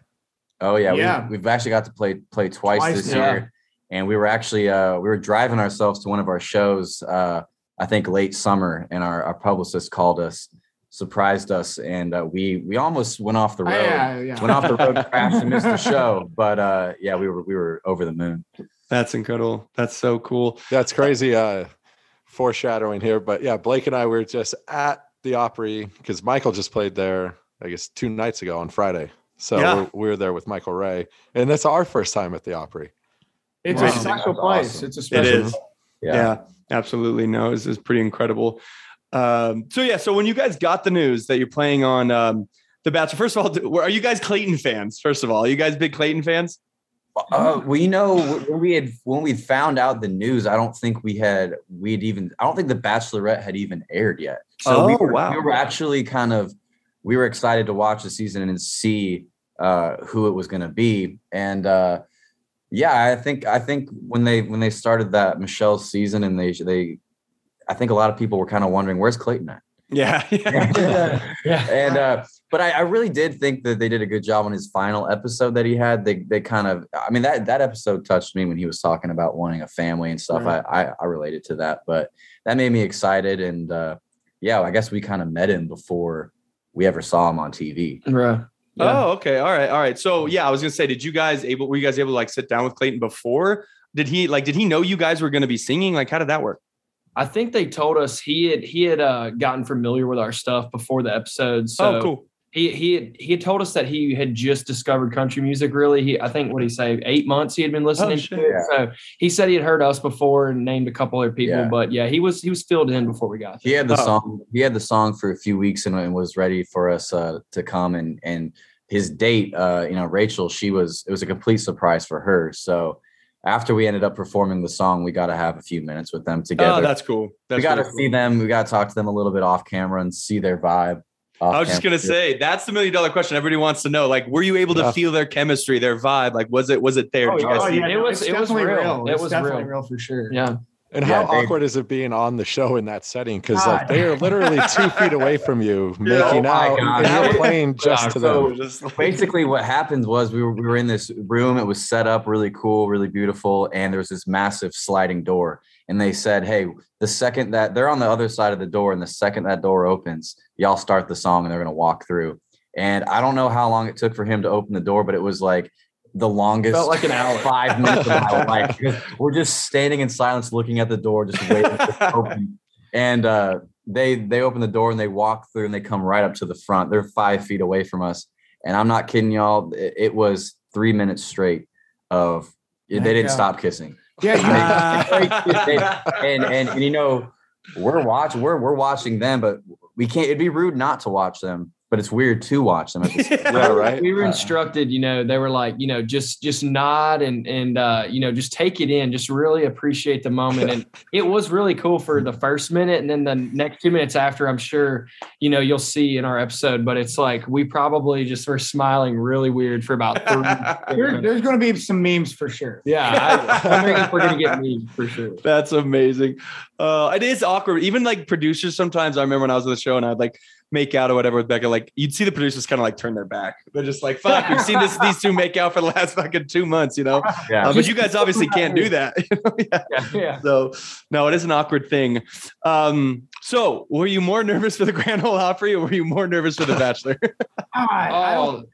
Oh yeah. Yeah. We've actually got to play twice this year. And we were actually we were driving ourselves to one of our shows I think late summer, and our publicist called us, surprised us, and we almost went off the road. Went off the road, crashed and missed the show. But yeah, we were over the moon. That's incredible. That's so cool. That's crazy. Foreshadowing here, but yeah, Blake and I were just at the Opry because Michael just played there, I guess, 2 nights ago on Friday. So we were there with Michael Ray, and that's our first time at the Opry. It's a special place. Awesome. It's a special place. It is. Yeah, absolutely. No, this is pretty incredible. So when you guys got the news that you're playing on The Bachelor, first of all, are you guys Clayton fans? First of all, are you guys big Clayton fans? When we found out the news, I don't think The Bachelorette had even aired yet. So we were actually we were excited to watch the season and see who it was going to be. And I think when they started that Michelle's season and they I think a lot of people were kind of wondering, where's Clayton at? Yeah. And but I really did think that they did a good job on his final episode that he had. That episode touched me when he was talking about wanting a family and stuff. Right. I related to that, but that made me excited. And I guess we kind of met him before we ever saw him on TV. Right. Yeah. Oh, okay. All right. So yeah, I was gonna say, were you guys able to like sit down with Clayton before? Did he know you guys were gonna be singing? Like, how did that work? I think they told us he had gotten familiar with our stuff before the episode. So cool. He had told us that he had just discovered country music. Really, I think what he said, 8 months he had been listening to it. Yeah. So he said he had heard us before and named a couple other people. Yeah. But yeah, he was filled in before we got there. He had the song. He had the song for a few weeks and was ready for us to come. And his date, Rachel, it was a complete surprise for her. So after we ended up performing the song, we got to have a few minutes with them together. Oh, that's cool. We got to see them. We got to talk to them a little bit off camera and see their vibe. I was just going to say, that's the $1 million question everybody wants to know. Like, were you able to feel their chemistry, their vibe? Like, was it there? It was real. It was definitely real for sure. Yeah. And how awkward is it being on the show in that setting? Because like they are literally 2 feet away from you, making out and playing just to them. Basically, what happened was we were in this room. It was set up really cool, really beautiful, and there was this massive sliding door. And they said, "Hey, the second that they're on the other side of the door, and the second that door opens, y'all start the song, and they're gonna walk through." And I don't know how long it took for him to open the door, but it was like the longest, felt like an hour, 5 minutes of my life. We're just standing in silence, looking at the door, just waiting to open. And they open the door and they walk through and they come right up to the front. They're 5 feet away from us. And I'm not kidding y'all. It was 3 minutes straight of, they didn't stop kissing. Yeah. And we're watching them, but we can't, it'd be rude not to watch them. But it's weird to watch them. At the yeah, right. We were instructed, you know, they were like, you know, just nod and you know, just take it in, just really appreciate the moment. And it was really cool for the first minute. And then the next 2 minutes after, I'm sure, you know, you'll see in our episode, but it's like, we probably just were smiling really weird for about 3 minutes. There's going to be some memes for sure. Yeah. I think we're going to get memes for sure. That's amazing. It is awkward. Even like producers sometimes, I remember when I was on the show and I'd like, make out or whatever with Becca, like you'd see the producers kind of like turn their back. They're just like, fuck, we've seen these two make out for the last fucking 2 months, you know? Yeah. But you guys obviously can't do that. Yeah. So no, it is an awkward thing. So were you more nervous for the Grand Ole Opry or were you more nervous for The Bachelor?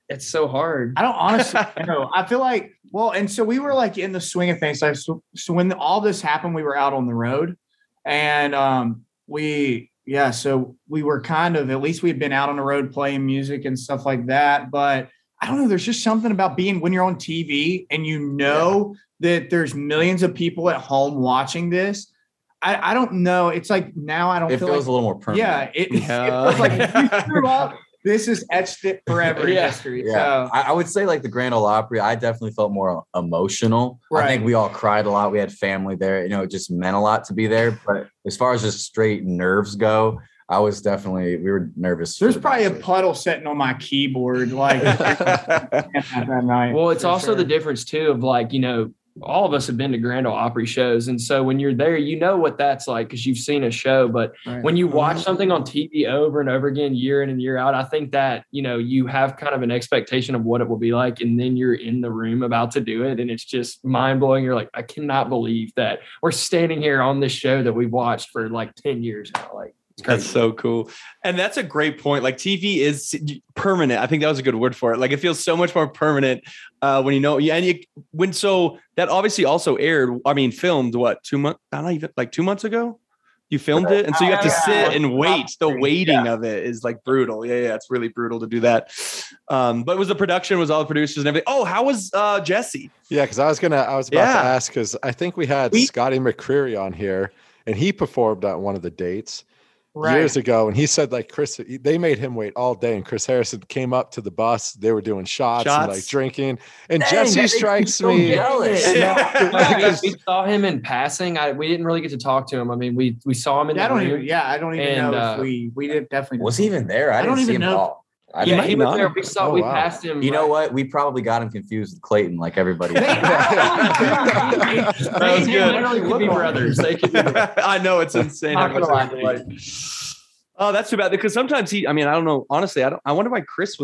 It's so hard. I don't honestly know. I feel like, well, and so we were like in the swing of things. So when all this happened, we were out on the road and so we were kind of, at least we had been out on the road playing music and stuff like that. But I don't know, there's just something about being when you're on TV and you know that there's millions of people at home watching this. I don't know. It's like now I don't feel like. It feels a little more permanent. Yeah. It feels like if you threw up, this is etched it forever in history. Yeah. So. I would say like the Grand Ole Opry, I definitely felt more emotional. Right. I think we all cried a lot. We had family there. You know, it just meant a lot to be there. But as far as just straight nerves go, we were nervous. There's probably a puddle sitting on my keyboard. Like, that night, well, it's also the difference too of like, you know, all of us have been to Grand Ole Opry shows. And so when you're there, you know what that's like because you've seen a show. But when you watch something on TV over and over again, year in and year out, I think that, you know, you have kind of an expectation of what it will be like. And then you're in the room about to do it. And it's just mind blowing. You're like, I cannot believe that we're standing here on this show that we've watched for like 10 years now. Like, that's so cool. And that's a great point. Like TV is permanent. I think that was a good word for it. Like it feels so much more permanent when you know, so that obviously also aired, I mean, filmed 2 months ago you filmed it. And so you have to sit and wait. The waiting of it is like brutal. Yeah. It's really brutal to do that. But it was the production was all the producers and everything. Oh, how was Jesse? Yeah. Cause I was about to ask, cause I think we had Scotty McCreery on here and he performed at one of the dates. Right. Years ago, and he said like Chris, they made him wait all day, and Chris Harrison came up to the bus. They were doing shots. And like drinking, and Jesse strikes me. We saw him in passing. We didn't really get to talk to him. I mean, we saw him in. I don't even know if we did definitely. Was he even there? I didn't see him at all. He was there. We saw. We passed him. You know what? We probably got him confused with Clayton, like everybody. That was good. Literally could be brothers. They could be brothers. I know it's insane. Oh, that's too bad. Because sometimes I don't know. Honestly, I wonder why Chris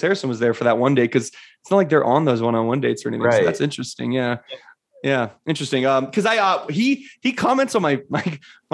Harrison was there for that one day. Because it's not like they're on those one-on-one dates or anything. Right. So that's interesting. Yeah. Interesting. Cause he comments on my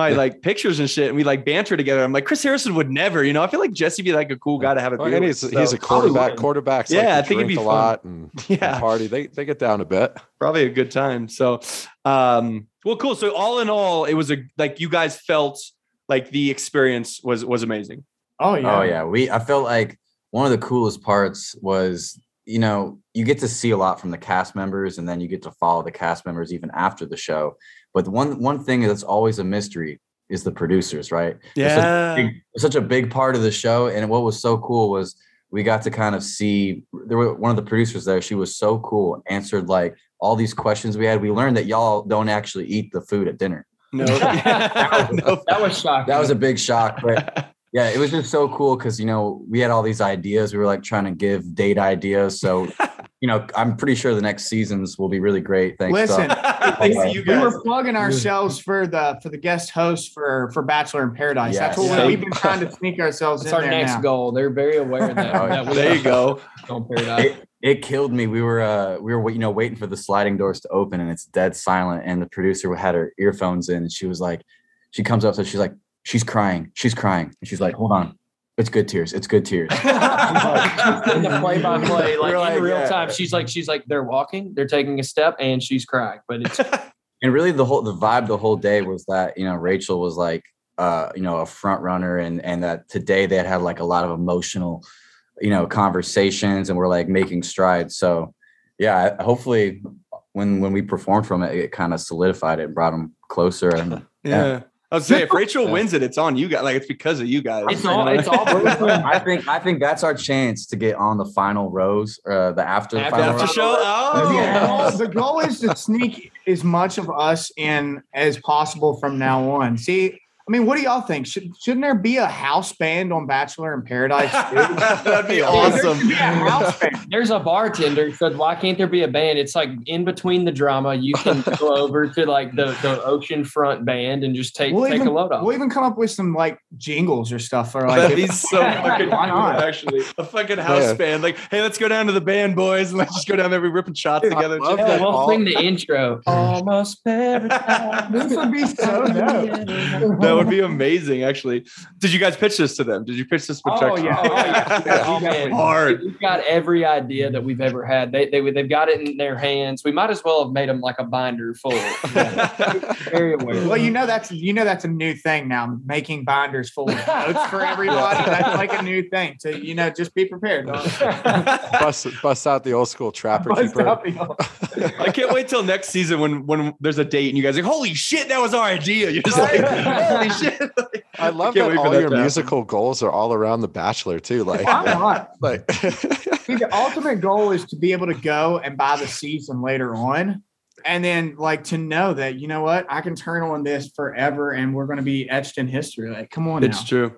like pictures and shit. And we like banter together. I'm like, Chris Harrison would never, you know, I feel like Jesse be like a cool guy to have a beer. And he's a quarterback. Quarterbacks. Yeah. Like I think it'd be fun. Lot and party. They get down a bit. Probably a good time. So, well, cool. So all in all, it was like, you guys felt like the experience was amazing. Oh yeah. I felt like one of the coolest parts was, you know, you get to see a lot from the cast members and then you get to follow the cast members even after the show. But the one thing that's always a mystery is the producers, right? Yeah. Such a big part of the show. And what was so cool was we got to kind of see there were one of the producers there. She was so cool, answered like all these questions we had. We learned that y'all don't actually eat the food at dinner. No, that was shocking. That was a big shock. But yeah, it was just so cool because, you know, we had all these ideas. We were like trying to give date ideas. So, you know, I'm pretty sure the next seasons will be really great. Thanks to you guys. We were plugging ourselves for the guest host for Bachelor in Paradise. Yes. That's what we've been trying to sneak ourselves in. That's our next goal. They're very aware of that. There you go. It killed me. We were you know, waiting for the sliding doors to open and it's dead silent. And the producer had her earphones in and she was like, she comes up. So she's like, She's crying. And she's like, hold on. It's good tears. The play-by-play, like in real time. She's like, they're walking, they're taking a step, and she's crying. But it's and really the vibe the whole day was that, you know, Rachel was like you know, a front runner and that today they had like a lot of emotional, you know, conversations and we're like making strides. So yeah, hopefully when we performed from it kind of solidified it and brought them closer. And, yeah. I was saying, if Rachel wins it, it's on you guys. Like, it's because of you guys. It's all. I think that's our chance to get on the final rows, the after the show. Oh, yeah. The goal is to sneak as much of us in as possible from now on. See, I mean, what do y'all think? Shouldn't there be a house band on Bachelor in Paradise? That'd be awesome. There's a bartender, so why can't there be a band? It's like in between the drama, you can go over to like the oceanfront band and just take a load off. We'll even come up with some like jingles or stuff. Or like, that'd be so fucking cool, actually. A fucking house band. Like, hey, let's go down to the band, boys, and let's just go down there. We're ripping shots together. We'll sing the intro. Almost Paradise. This would be so dope. That would be amazing, actually. Did you guys pitch this to them? Did you pitch this projection? Oh yeah. Oh, man. Hard. We've got every idea that we've ever had. They've got it in their hands. We might as well have made them like a binder full. Very weird. Well, that's a new thing now. Making binders full of notes for everybody. That's like a new thing. So just be prepared. Bust out the old school trapper keeper. I can't wait till next season when there's a date and you guys are like, holy shit, that was our idea. You're just like, holy shit. I love that all your musical goals are all around The Bachelor too. Like, See, the ultimate goal is to be able to go and buy the season later on. And then like to know that, you know what, I can turn on this forever and we're going to be etched in history. Like, come on. It's true.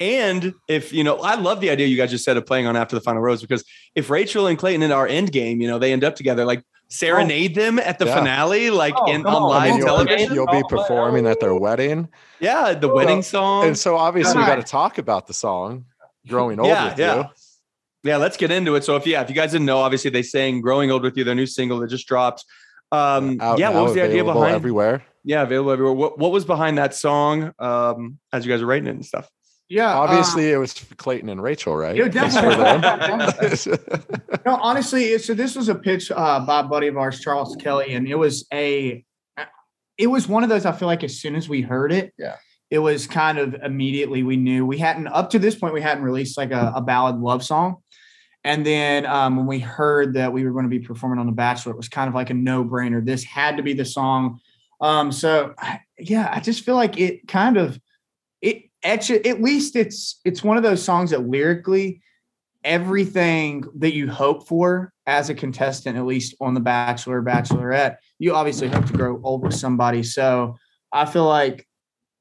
And if, I love the idea you guys just said of playing on After the Final Rose, because if Rachel and Clayton in our end game, they end up together, like, serenade them at the finale, like on live television. You'll be performing at their wedding. Yeah, the wedding song. And so obviously we got to talk about the song, Growing Old With You. Yeah, let's get into it. So if you guys didn't know, obviously they sang Growing Old With You, their new single that just dropped. What was the idea behind? Everywhere. Yeah, available everywhere. What was behind that song as you guys were writing it and stuff? Yeah, obviously it was for Clayton and Rachel, right? Definitely. No, honestly, so this was a pitch by a buddy of ours, Charles Kelly, and it was one of those. I feel like as soon as we heard it, it was kind of immediately we knew. We hadn't up to this point released like a ballad love song, and then when we heard that we were going to be performing on The Bachelor, it was kind of like a no-brainer. This had to be the song. I just feel like it kind of it. Actually, at least it's one of those songs that lyrically everything that you hope for as a contestant, at least on The Bachelor, Bachelorette, you obviously hope to grow old with somebody. So I feel like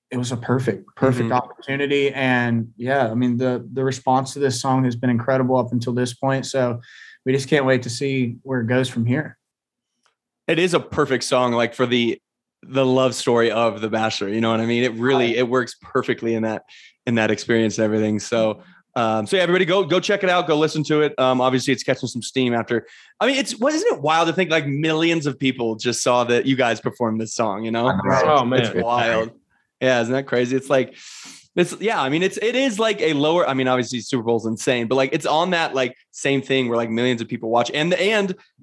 it was a perfect opportunity. And the response to this song has been incredible up until this point. So we just can't wait to see where it goes from here. It is a perfect song, like for the love story of The Bachelor, you know what I mean? It really, it works perfectly in that experience and everything. So, everybody go check it out. Go listen to it. Obviously it's catching some steam after, isn't it wild to think like millions of people just saw that you guys performed this song, Right. Oh man. It's wild. Yeah. Isn't that crazy? It's like, it is like a lower, obviously Super Bowl's insane, but like, it's on that like same thing where like millions of people watch and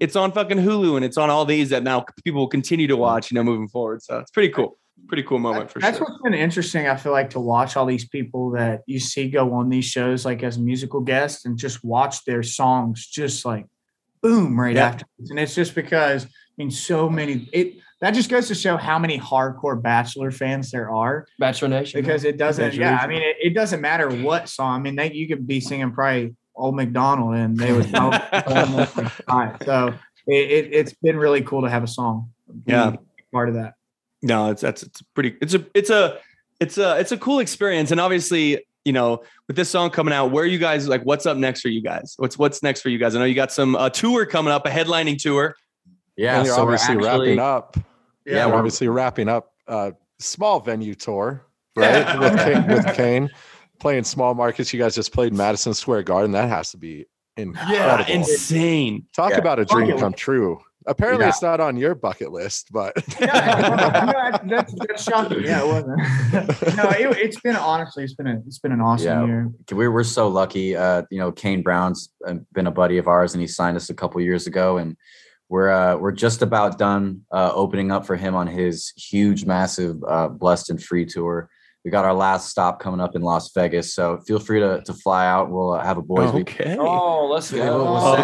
it's on fucking Hulu and it's on all these that now people will continue to watch, moving forward. So it's pretty cool. Pretty cool moment for sure. That's what's been interesting. I feel like to watch all these people that you see go on these shows, like as musical guests and just watch their songs, just like boom right afterwards. And it's just because that just goes to show how many hardcore Bachelor fans there are. Bachelor Nation. Because it doesn't, it doesn't matter what song. You could be singing probably Old MacDonald and they would know. So it's been really cool to have a song. Yeah. Part of that. No, it's a cool experience. And obviously, with this song coming out, where are you guys, like, what's up next for you guys? What's next for you guys? I know you got some tour coming up, a headlining tour. Yeah. And we're obviously wrapping up a small venue tour, right? with Kane, playing small markets. You guys just played Madison Square Garden. That has to be incredible. Yeah, insane. Talk about a dream come true. Apparently it's not on your bucket list, but that's shocking. Yeah, it wasn't. No, it's been honestly, it's been an awesome year. We're so lucky. Kane Brown's been a buddy of ours and he signed us a couple years ago and we're just about done opening up for him on his huge, massive Blessed and Free tour. We got our last stop coming up in Las Vegas, so feel free to fly out. We'll have a boys' weekend. Oh, let's go.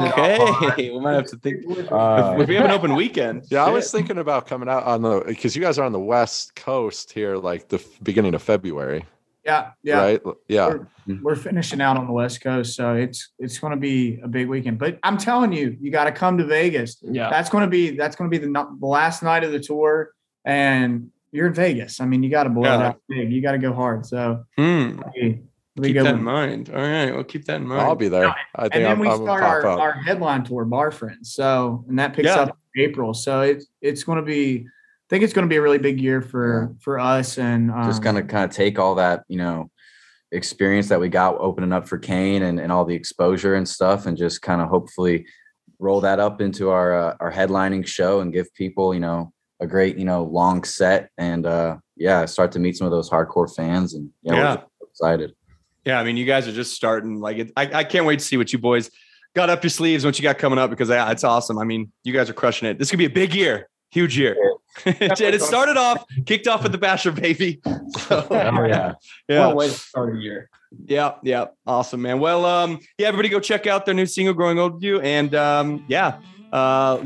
Okay, we might have to think if we have an open weekend. Yeah, shit. I was thinking about coming out on the because you guys are on the West Coast here, like the beginning of February. Yeah, right. Yeah, we're finishing out on the West Coast, so it's going to be a big weekend. But I'm telling you, you got to come to Vegas. Yeah, that's going to be the last night of the tour, and you're in Vegas. I mean, you got to blow it out big. You got to go hard. So keep that in mind. All right, we'll keep that in mind. I'll be there. I think we start our headline tour, Bar Friends. So and that picks up in April. So it's going to be. I think it's going to be a really big year for us, and just going to kind of take all that, you know, experience that we got opening up for Kane and all the exposure and stuff, and just kind of hopefully roll that up into our headlining show and give people, you know, a great, you know, long set and start to meet some of those hardcore fans. And we're so excited. Yeah, I mean, you guys are just starting. Like, I can't wait to see what you boys got up your sleeves, what you got coming up, because it's awesome. I mean, you guys are crushing it. This could be a big year. Huge year. And it started off, kicked off with The Bachelor, baby. So, yeah. Well, way to start a year. Yeah. Awesome, man. Well, everybody go check out their new single, Growing Old With You. And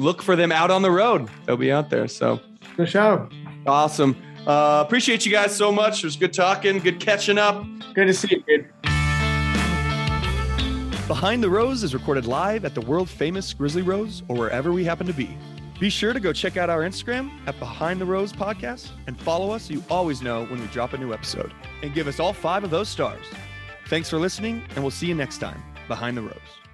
look for them out on the road. They'll be out there. So good show. Awesome. Appreciate you guys so much. It was good talking, good catching up. Good to see you, dude. Behind the Rose is recorded live at the world famous Grizzly Rose or wherever we happen to be. Be sure to go check out our Instagram at Behind the Rose Podcast and follow us so you always know when we drop a new episode. And give us all 5 of those stars. Thanks for listening, and we'll see you next time. Behind the Rose.